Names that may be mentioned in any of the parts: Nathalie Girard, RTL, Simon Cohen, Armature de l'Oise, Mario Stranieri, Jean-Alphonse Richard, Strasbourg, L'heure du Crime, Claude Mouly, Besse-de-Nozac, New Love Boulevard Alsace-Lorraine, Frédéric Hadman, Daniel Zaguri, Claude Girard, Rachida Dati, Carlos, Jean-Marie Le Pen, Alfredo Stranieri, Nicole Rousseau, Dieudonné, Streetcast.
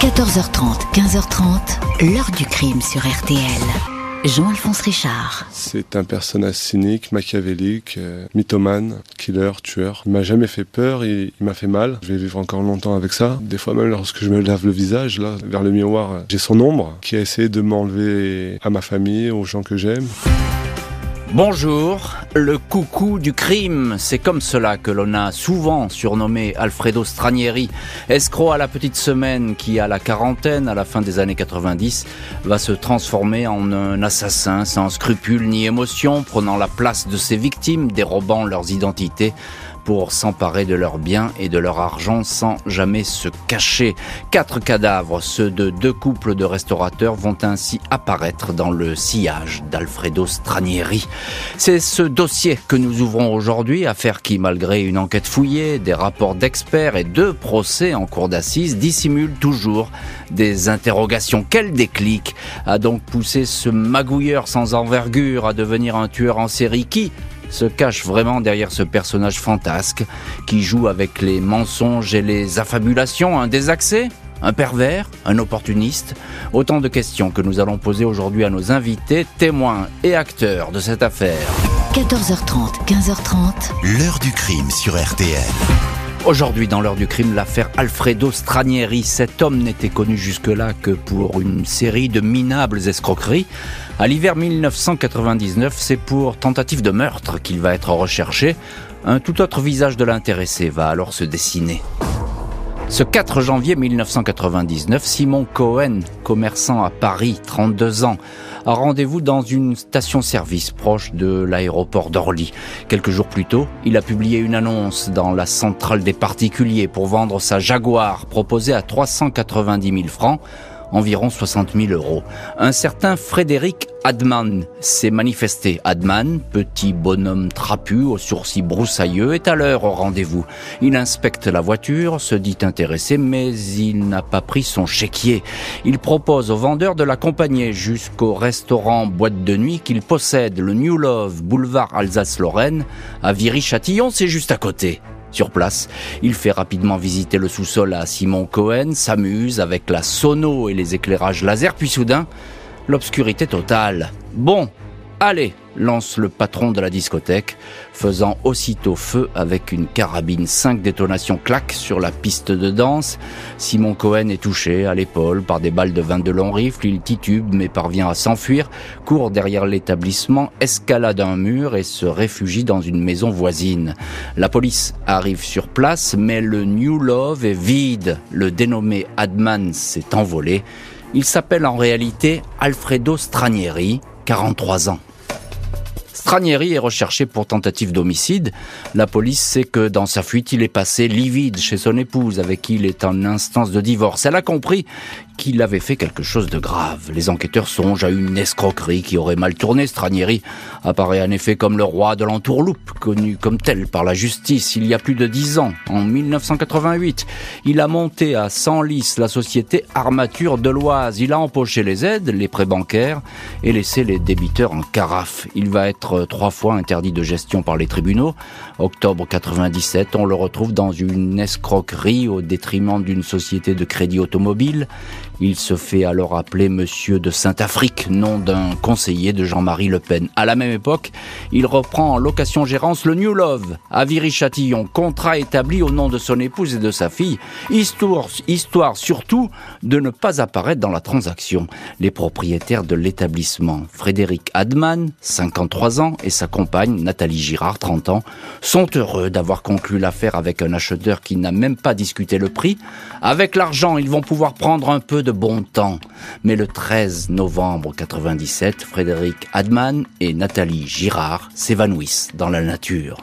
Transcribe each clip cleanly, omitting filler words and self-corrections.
14h30, 15h30, l'heure du crime sur RTL. Jean-Alphonse Richard. C'est un personnage cynique, machiavélique, mythomane, killer, tueur. Il m'a jamais fait peur, il m'a fait mal. Je vais vivre encore longtemps avec ça. Des fois même lorsque je me lave le visage, là, vers le miroir, j'ai son ombre qui a essayé de m'enlever à ma famille, aux gens que j'aime. Bonjour, le coucou du crime, c'est comme cela que l'on a souvent surnommé Alfredo Stranieri, escroc à la petite semaine qui, à la quarantaine, à la fin des années 90, va se transformer en un assassin sans scrupules ni émotion, prenant la place de ses victimes, dérobant leurs identités pour s'emparer de leurs biens et de leur argent sans jamais se cacher. 4 cadavres, ceux de 2 couples de restaurateurs, vont ainsi apparaître dans le sillage d'Alfredo Stranieri. C'est ce dossier que nous ouvrons aujourd'hui, affaire qui, malgré une enquête fouillée, des rapports d'experts et 2 procès en cour d'assises, dissimule toujours des interrogations. Quel déclic a donc poussé ce magouilleur sans envergure à devenir un tueur en série qui se cache vraiment derrière ce personnage fantasque qui joue avec les mensonges et les affabulations? Un désaxé? Un pervers? Un opportuniste? Autant de questions que nous allons poser aujourd'hui à nos invités, témoins et acteurs de cette affaire. 14h30, 15h30, l'heure du crime sur RTL. Aujourd'hui, dans l'heure du crime, l'affaire Alfredo Stranieri. Cet homme n'était connu jusque-là que pour une série de minables escroqueries. À l'hiver 1999, c'est pour tentative de meurtre qu'il va être recherché. Un tout autre visage de l'intéressé va alors se dessiner. Ce 4 janvier 1999, Simon Cohen, commerçant à Paris, 32 ans, a rendez-vous dans une station-service proche de l'aéroport d'Orly. Quelques jours plus tôt, il a publié une annonce dans la centrale des particuliers pour vendre sa Jaguar, proposée à 390 000 francs, environ 60 000 euros. Un certain Frédéric Hadman s'est manifesté. Hadman, petit bonhomme trapu aux sourcils broussailleux, est à l'heure au rendez-vous. Il inspecte la voiture, se dit intéressé, mais il n'a pas pris son chéquier. Il propose au vendeur de l'accompagner jusqu'au restaurant boîte de nuit qu'il possède, le New Love Boulevard Alsace-Lorraine, à Viry-Châtillon, c'est juste à côté. Sur place, il fait rapidement visiter le sous-sol à Simon Cohen, s'amuse avec la sono et les éclairages laser, puis soudain, l'obscurité totale. « Bon, allez !» lance le patron de la discothèque, faisant aussitôt feu avec une carabine. 5 détonations claquent sur la piste de danse. Simon Cohen est touché à l'épaule par des balles de 22 longs rifles. Il titube mais parvient à s'enfuir, court derrière l'établissement, escalade un mur et se réfugie dans une maison voisine. La police arrive sur place, mais le New Love est vide. Le dénommé Hadman s'est envolé. Il s'appelle en réalité Alfredo Stranieri, 43 ans. Stranieri est recherché pour tentative d'homicide. La police sait que dans sa fuite, il est passé livide chez son épouse, avec qui il est en instance de divorce. Elle a compris qu'il avait fait quelque chose de grave. Les enquêteurs songent à une escroquerie qui aurait mal tourné. Stranieri apparaît en effet comme le roi de l'entourloupe, connu comme tel par la justice il y a plus de 10 ans, en 1988. Il a monté à Senlis la société Armature de l'Oise. Il a empoché les aides, les prêts bancaires et laissé les débiteurs en carafe. Il va être 3 fois interdit de gestion par les tribunaux. Octobre 97, on le retrouve dans une escroquerie au détriment d'une société de crédit automobile. Il se fait alors appeler Monsieur de Saint-Afrique, nom d'un conseiller de Jean-Marie Le Pen. À la même époque, il reprend en location-gérance le New Love à Viry-Châtillon, contrat établi au nom de son épouse et de sa fille, histoire surtout de ne pas apparaître dans la transaction. Les propriétaires de l'établissement, Frédéric Hadman, 53 ans, et sa compagne, Nathalie Girard, 30 ans, sont heureux d'avoir conclu l'affaire avec un acheteur qui n'a même pas discuté le prix. Avec l'argent, ils vont pouvoir prendre un peu de bon temps. Mais le 13 novembre 97, Frédéric Hadman et Nathalie Girard s'évanouissent dans la nature.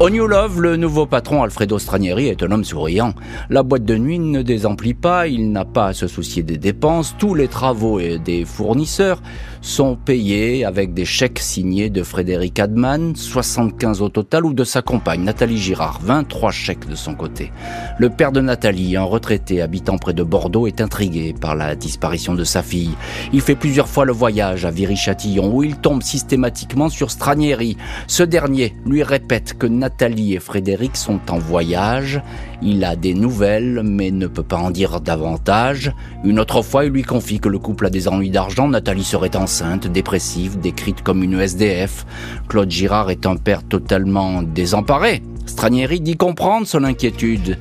Au New Love, le nouveau patron Alfredo Stranieri est un homme souriant. La boîte de nuit ne désemplit pas, il n'a pas à se soucier des dépenses. Tous les travaux et des fournisseurs sont payés avec des chèques signés de Frédéric Hadman, 75 au total, ou de sa compagne Nathalie Girard, 23 chèques de son côté. Le père de Nathalie, un retraité habitant près de Bordeaux, est intrigué par la disparition de sa fille. Il fait plusieurs fois le voyage à Viry-Châtillon, où il tombe systématiquement sur Stranieri. Ce dernier lui répète que Nathalie Nathalie et Frédéric sont en voyage. Il a des nouvelles, mais ne peut pas en dire davantage. Une autre fois, il lui confie que le couple a des ennuis d'argent. Nathalie serait enceinte, dépressive, décrite comme une SDF. Claude Girard est un père totalement désemparé. Stranieri dit comprendre son inquiétude,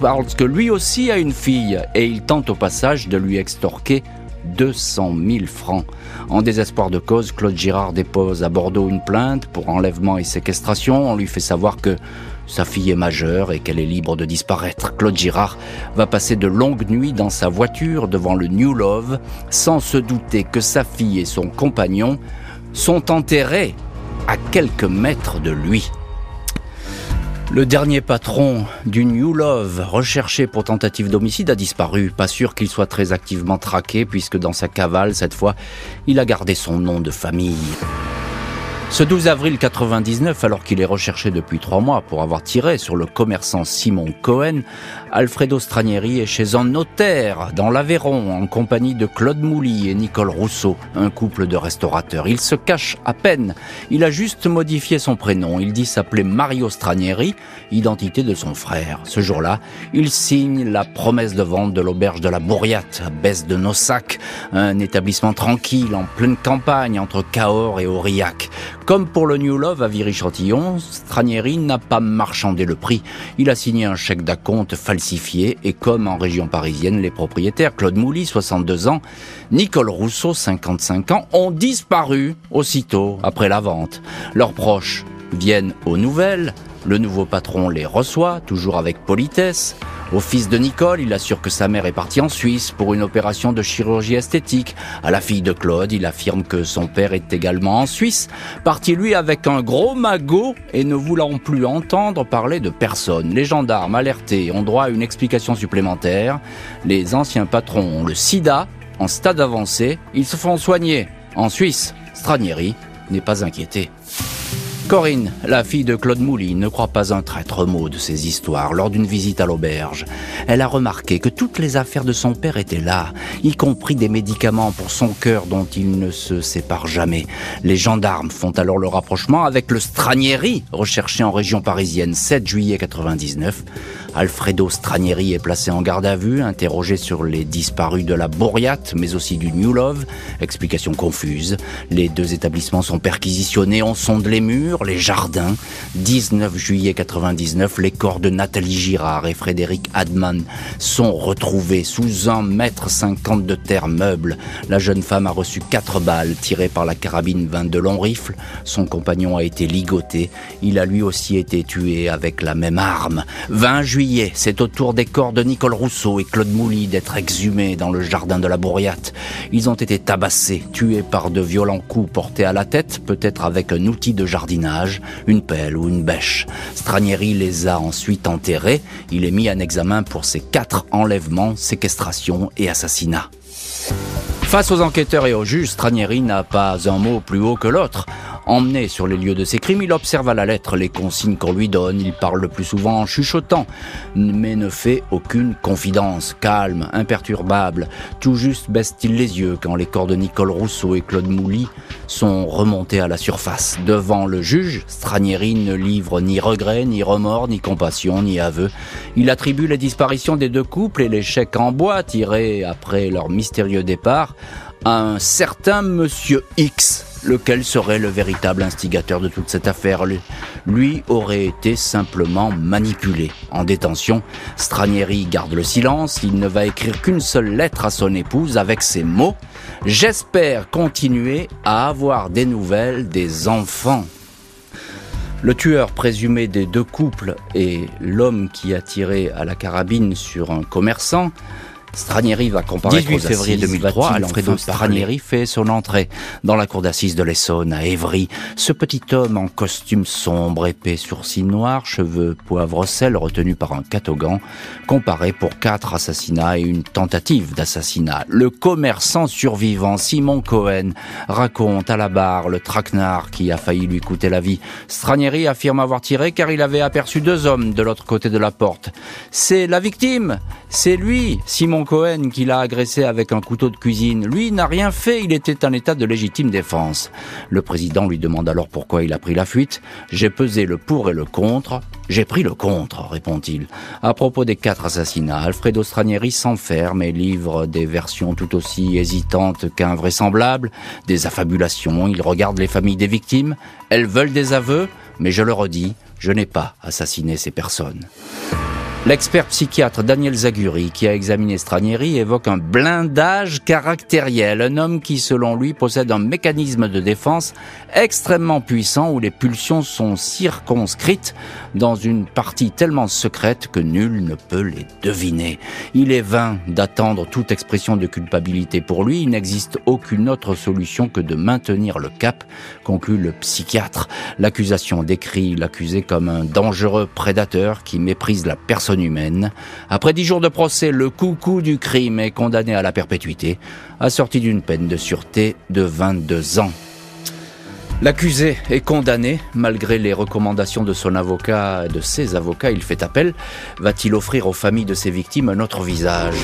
parce que lui aussi a une fille, et il tente au passage de lui extorquer 200 000 francs. En désespoir de cause, Claude Girard dépose à Bordeaux une plainte pour enlèvement et séquestration. On lui fait savoir que sa fille est majeure et qu'elle est libre de disparaître. Claude Girard va passer de longues nuits dans sa voiture devant le New Love, sans se douter que sa fille et son compagnon sont enterrés à quelques mètres de lui. Le dernier patron du New Love, recherché pour tentative d'homicide, a disparu. Pas sûr qu'il soit très activement traqué, puisque dans sa cavale, cette fois, il a gardé son nom de famille. Ce 12 avril 99, alors qu'il est recherché depuis 3 mois pour avoir tiré sur le commerçant Simon Cohen, Alfredo Stranieri est chez un notaire dans l'Aveyron, en compagnie de Claude Mouly et Nicole Rousseau, un couple de restaurateurs. Il se cache à peine. Il a juste modifié son prénom. Il dit s'appeler Mario Stranieri, identité de son frère. Ce jour-là, il signe la promesse de vente de l'auberge de la Bourriate, à Besse-de-Nozac, un établissement tranquille, en pleine campagne, entre Cahors et Aurillac. Comme pour le New Love à Viry-Chantillon, Stranieri n'a pas marchandé le prix. Il a signé un chèque d'acompte falsifié et comme en région parisienne, les propriétaires, Claude Mouly, 62 ans, Nicole Rousseau, 55 ans, ont disparu aussitôt après la vente. Leurs proches viennent aux nouvelles, le nouveau patron les reçoit, toujours avec politesse. Au fils de Nicole, il assure que sa mère est partie en Suisse pour une opération de chirurgie esthétique. À la fille de Claude, il affirme que son père est également en Suisse, parti lui avec un gros magot et ne voulant plus entendre parler de personne. Les gendarmes alertés ont droit à une explication supplémentaire. Les anciens patrons ont le sida en stade avancé. Ils se font soigner en Suisse. Stranieri n'est pas inquiété. Corinne, la fille de Claude Mouly, ne croit pas un traître mot de ces histoires. Lors d'une visite à l'auberge, elle a remarqué que toutes les affaires de son père étaient là, y compris des médicaments pour son cœur dont il ne se sépare jamais. Les gendarmes font alors le rapprochement avec le Stranieri, recherché en région parisienne. 7 juillet 99, Alfredo Stranieri est placé en garde à vue, interrogé sur les disparus de la Bourriate, mais aussi du New Love. Explication confuse. Les deux établissements sont perquisitionnés, on sonde les murs, les jardins. 19 juillet 99, les corps de Nathalie Girard et Frédéric Hadman sont retrouvés sous 1,50 m de terre meuble. La jeune femme a reçu 4 balles tirées par la carabine 22 long rifle. Son compagnon a été ligoté. Il a lui aussi été tué avec la même arme. 20 juillet, c'est au tour des corps de Nicole Rousseau et Claude Mouly d'être exhumés dans le jardin de la Bourriate. Ils ont été tabassés, tués par de violents coups portés à la tête, peut-être avec un outil de jardinage, une pelle ou une bêche. Stranieri les a ensuite enterrés. Il est mis en examen pour ses 4 enlèvements, séquestrations et assassinats. Face aux enquêteurs et aux juges, Stranieri n'a pas un mot plus haut que l'autre. Emmené sur les lieux de ces crimes, il observe à la lettre les consignes qu'on lui donne, il parle le plus souvent en chuchotant, mais ne fait aucune confidence. Calme, imperturbable, tout juste baisse-t-il les yeux quand les corps de Nicole Rousseau et Claude Mouly sont remontés à la surface. Devant le juge, Stranieri ne livre ni regret, ni remords, ni compassion, ni aveu. Il attribue les disparitions des deux couples et les chèques en bois tirés après leur mystérieux départ à un certain monsieur X, lequel serait le véritable instigateur de toute cette affaire. Lui aurait été simplement manipulé. En détention, Stranieri garde le silence. Il ne va écrire qu'une seule lettre à son épouse avec ces mots: « J'espère continuer à avoir des nouvelles des enfants ». Le tueur présumé des deux couples et l'homme qui a tiré à la carabine sur un commerçant, Stranieri va comparaître aux assises. 18 février 2003, Alfredo Stranieri fait son entrée dans la cour d'assises de l'Essonne, à Évry. Ce petit homme en costume sombre, épais sourcils noirs, cheveux poivre-sel, retenu par un catogan, comparé pour 4 assassinats et une tentative d'assassinat. Le commerçant survivant, Simon Cohen, raconte à la barre le traquenard qui a failli lui coûter la vie. Stranieri affirme avoir tiré car il avait aperçu 2 hommes de l'autre côté de la porte. « C'est la victime, C'est lui, Simon Cohen, qui l'a agressé avec un couteau de cuisine. Lui n'a rien fait, il était en état de légitime défense. Le président lui demande alors pourquoi il a pris la fuite. « J'ai pesé le pour et le contre, j'ai pris le contre », répond-il. À propos des 4 assassinats, Alfredo Stranieri s'enferme et livre des versions tout aussi hésitantes qu'invraisemblables, des affabulations, il regarde les familles des victimes, elles veulent des aveux, mais je le redis, je n'ai pas assassiné ces personnes. L'expert psychiatre Daniel Zaguri, qui a examiné Stranieri, évoque un blindage caractériel, un homme qui, selon lui, possède un mécanisme de défense extrêmement puissant où les pulsions sont circonscrites dans une partie tellement secrète que nul ne peut les deviner. Il est vain d'attendre toute expression de culpabilité pour lui, il n'existe aucune autre solution que de maintenir le cap, conclut le psychiatre. L'accusation décrit l'accusé comme un dangereux prédateur qui méprise la personne humaine. Après 10 jours de procès, le coucou du crime est condamné à la perpétuité, assorti d'une peine de sûreté de 22 ans. L'accusé est condamné, malgré les recommandations de son avocat et de ses avocats, il fait appel. Va-t-il offrir aux familles de ses victimes un autre visage ?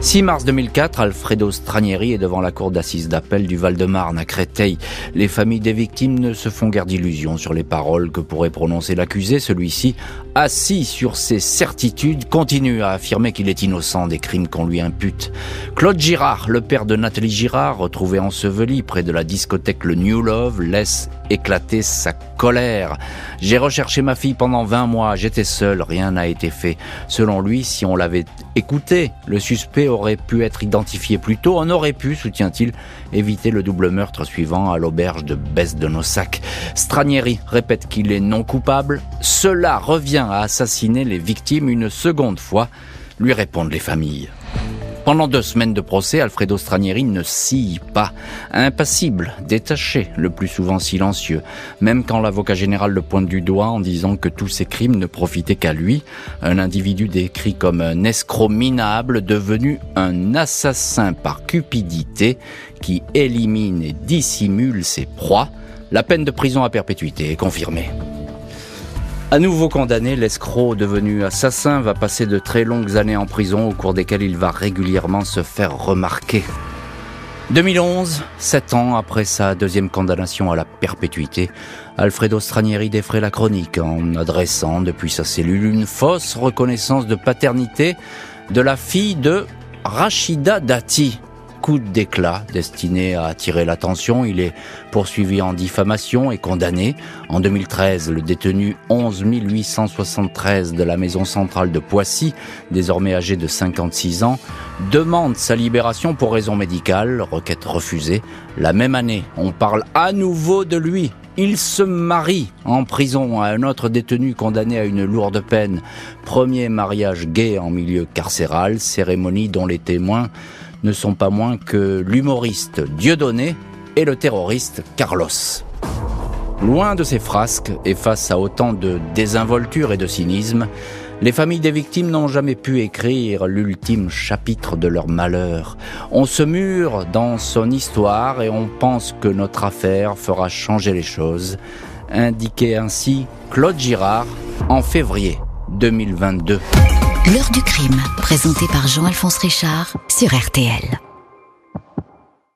6 mars 2004, Alfredo Stranieri est devant la cour d'assises d'appel du Val-de-Marne à Créteil. Les familles des victimes ne se font guère d'illusions sur les paroles que pourrait prononcer l'accusé. Celui-ci, assis sur ses certitudes, continue à affirmer qu'il est innocent des crimes qu'on lui impute. Claude Girard, le père de Nathalie Girard, retrouvé enseveli près de la discothèque Le New Love, laisse éclater sa colère. « J'ai recherché ma fille pendant 20 mois, j'étais seul, rien n'a été fait. » Selon lui, si on l'avait écouté, le suspect aurait pu être identifié plus tôt. On aurait pu, soutient-il, éviter le double meurtre suivant à l'auberge de Besse-de-Nozac. Stranieri répète qu'il est non coupable. Cela revient à assassiner les victimes une seconde fois, lui répondent les familles. Pendant 2 semaines de procès, Alfredo Stranieri ne scie pas. Impassible, détaché, le plus souvent silencieux. Même quand l'avocat général le pointe du doigt en disant que tous ces crimes ne profitaient qu'à lui, un individu décrit comme un escroc minable devenu un assassin par cupidité qui élimine et dissimule ses proies, la peine de prison à perpétuité est confirmée. À nouveau condamné, l'escroc devenu assassin va passer de très longues années en prison au cours desquelles il va régulièrement se faire remarquer. 2011, 7 ans après sa 2e condamnation à la perpétuité, Alfredo Stranieri défraie la chronique en adressant depuis sa cellule une fausse reconnaissance de paternité de la fille de Rachida Dati. Coup d'éclat destiné à attirer l'attention, il est poursuivi en diffamation et condamné. En 2013, le détenu 11 873 de la maison centrale de Poissy, désormais âgé de 56 ans, demande sa libération pour raison médicale, requête refusée. La même année, on parle à nouveau de lui. Il se marie en prison à un autre détenu condamné à une lourde peine. Premier mariage gay en milieu carcéral, cérémonie dont les témoins ne sont pas moins que l'humoriste Dieudonné et le terroriste Carlos. Loin de ces frasques et face à autant de désinvolture et de cynisme, les familles des victimes n'ont jamais pu écrire l'ultime chapitre de leur malheur. On se mure dans son histoire et on pense que notre affaire fera changer les choses, indiquait ainsi Claude Girard en février 2022. L'heure du crime, présentée par Jean-Alphonse Richard sur RTL.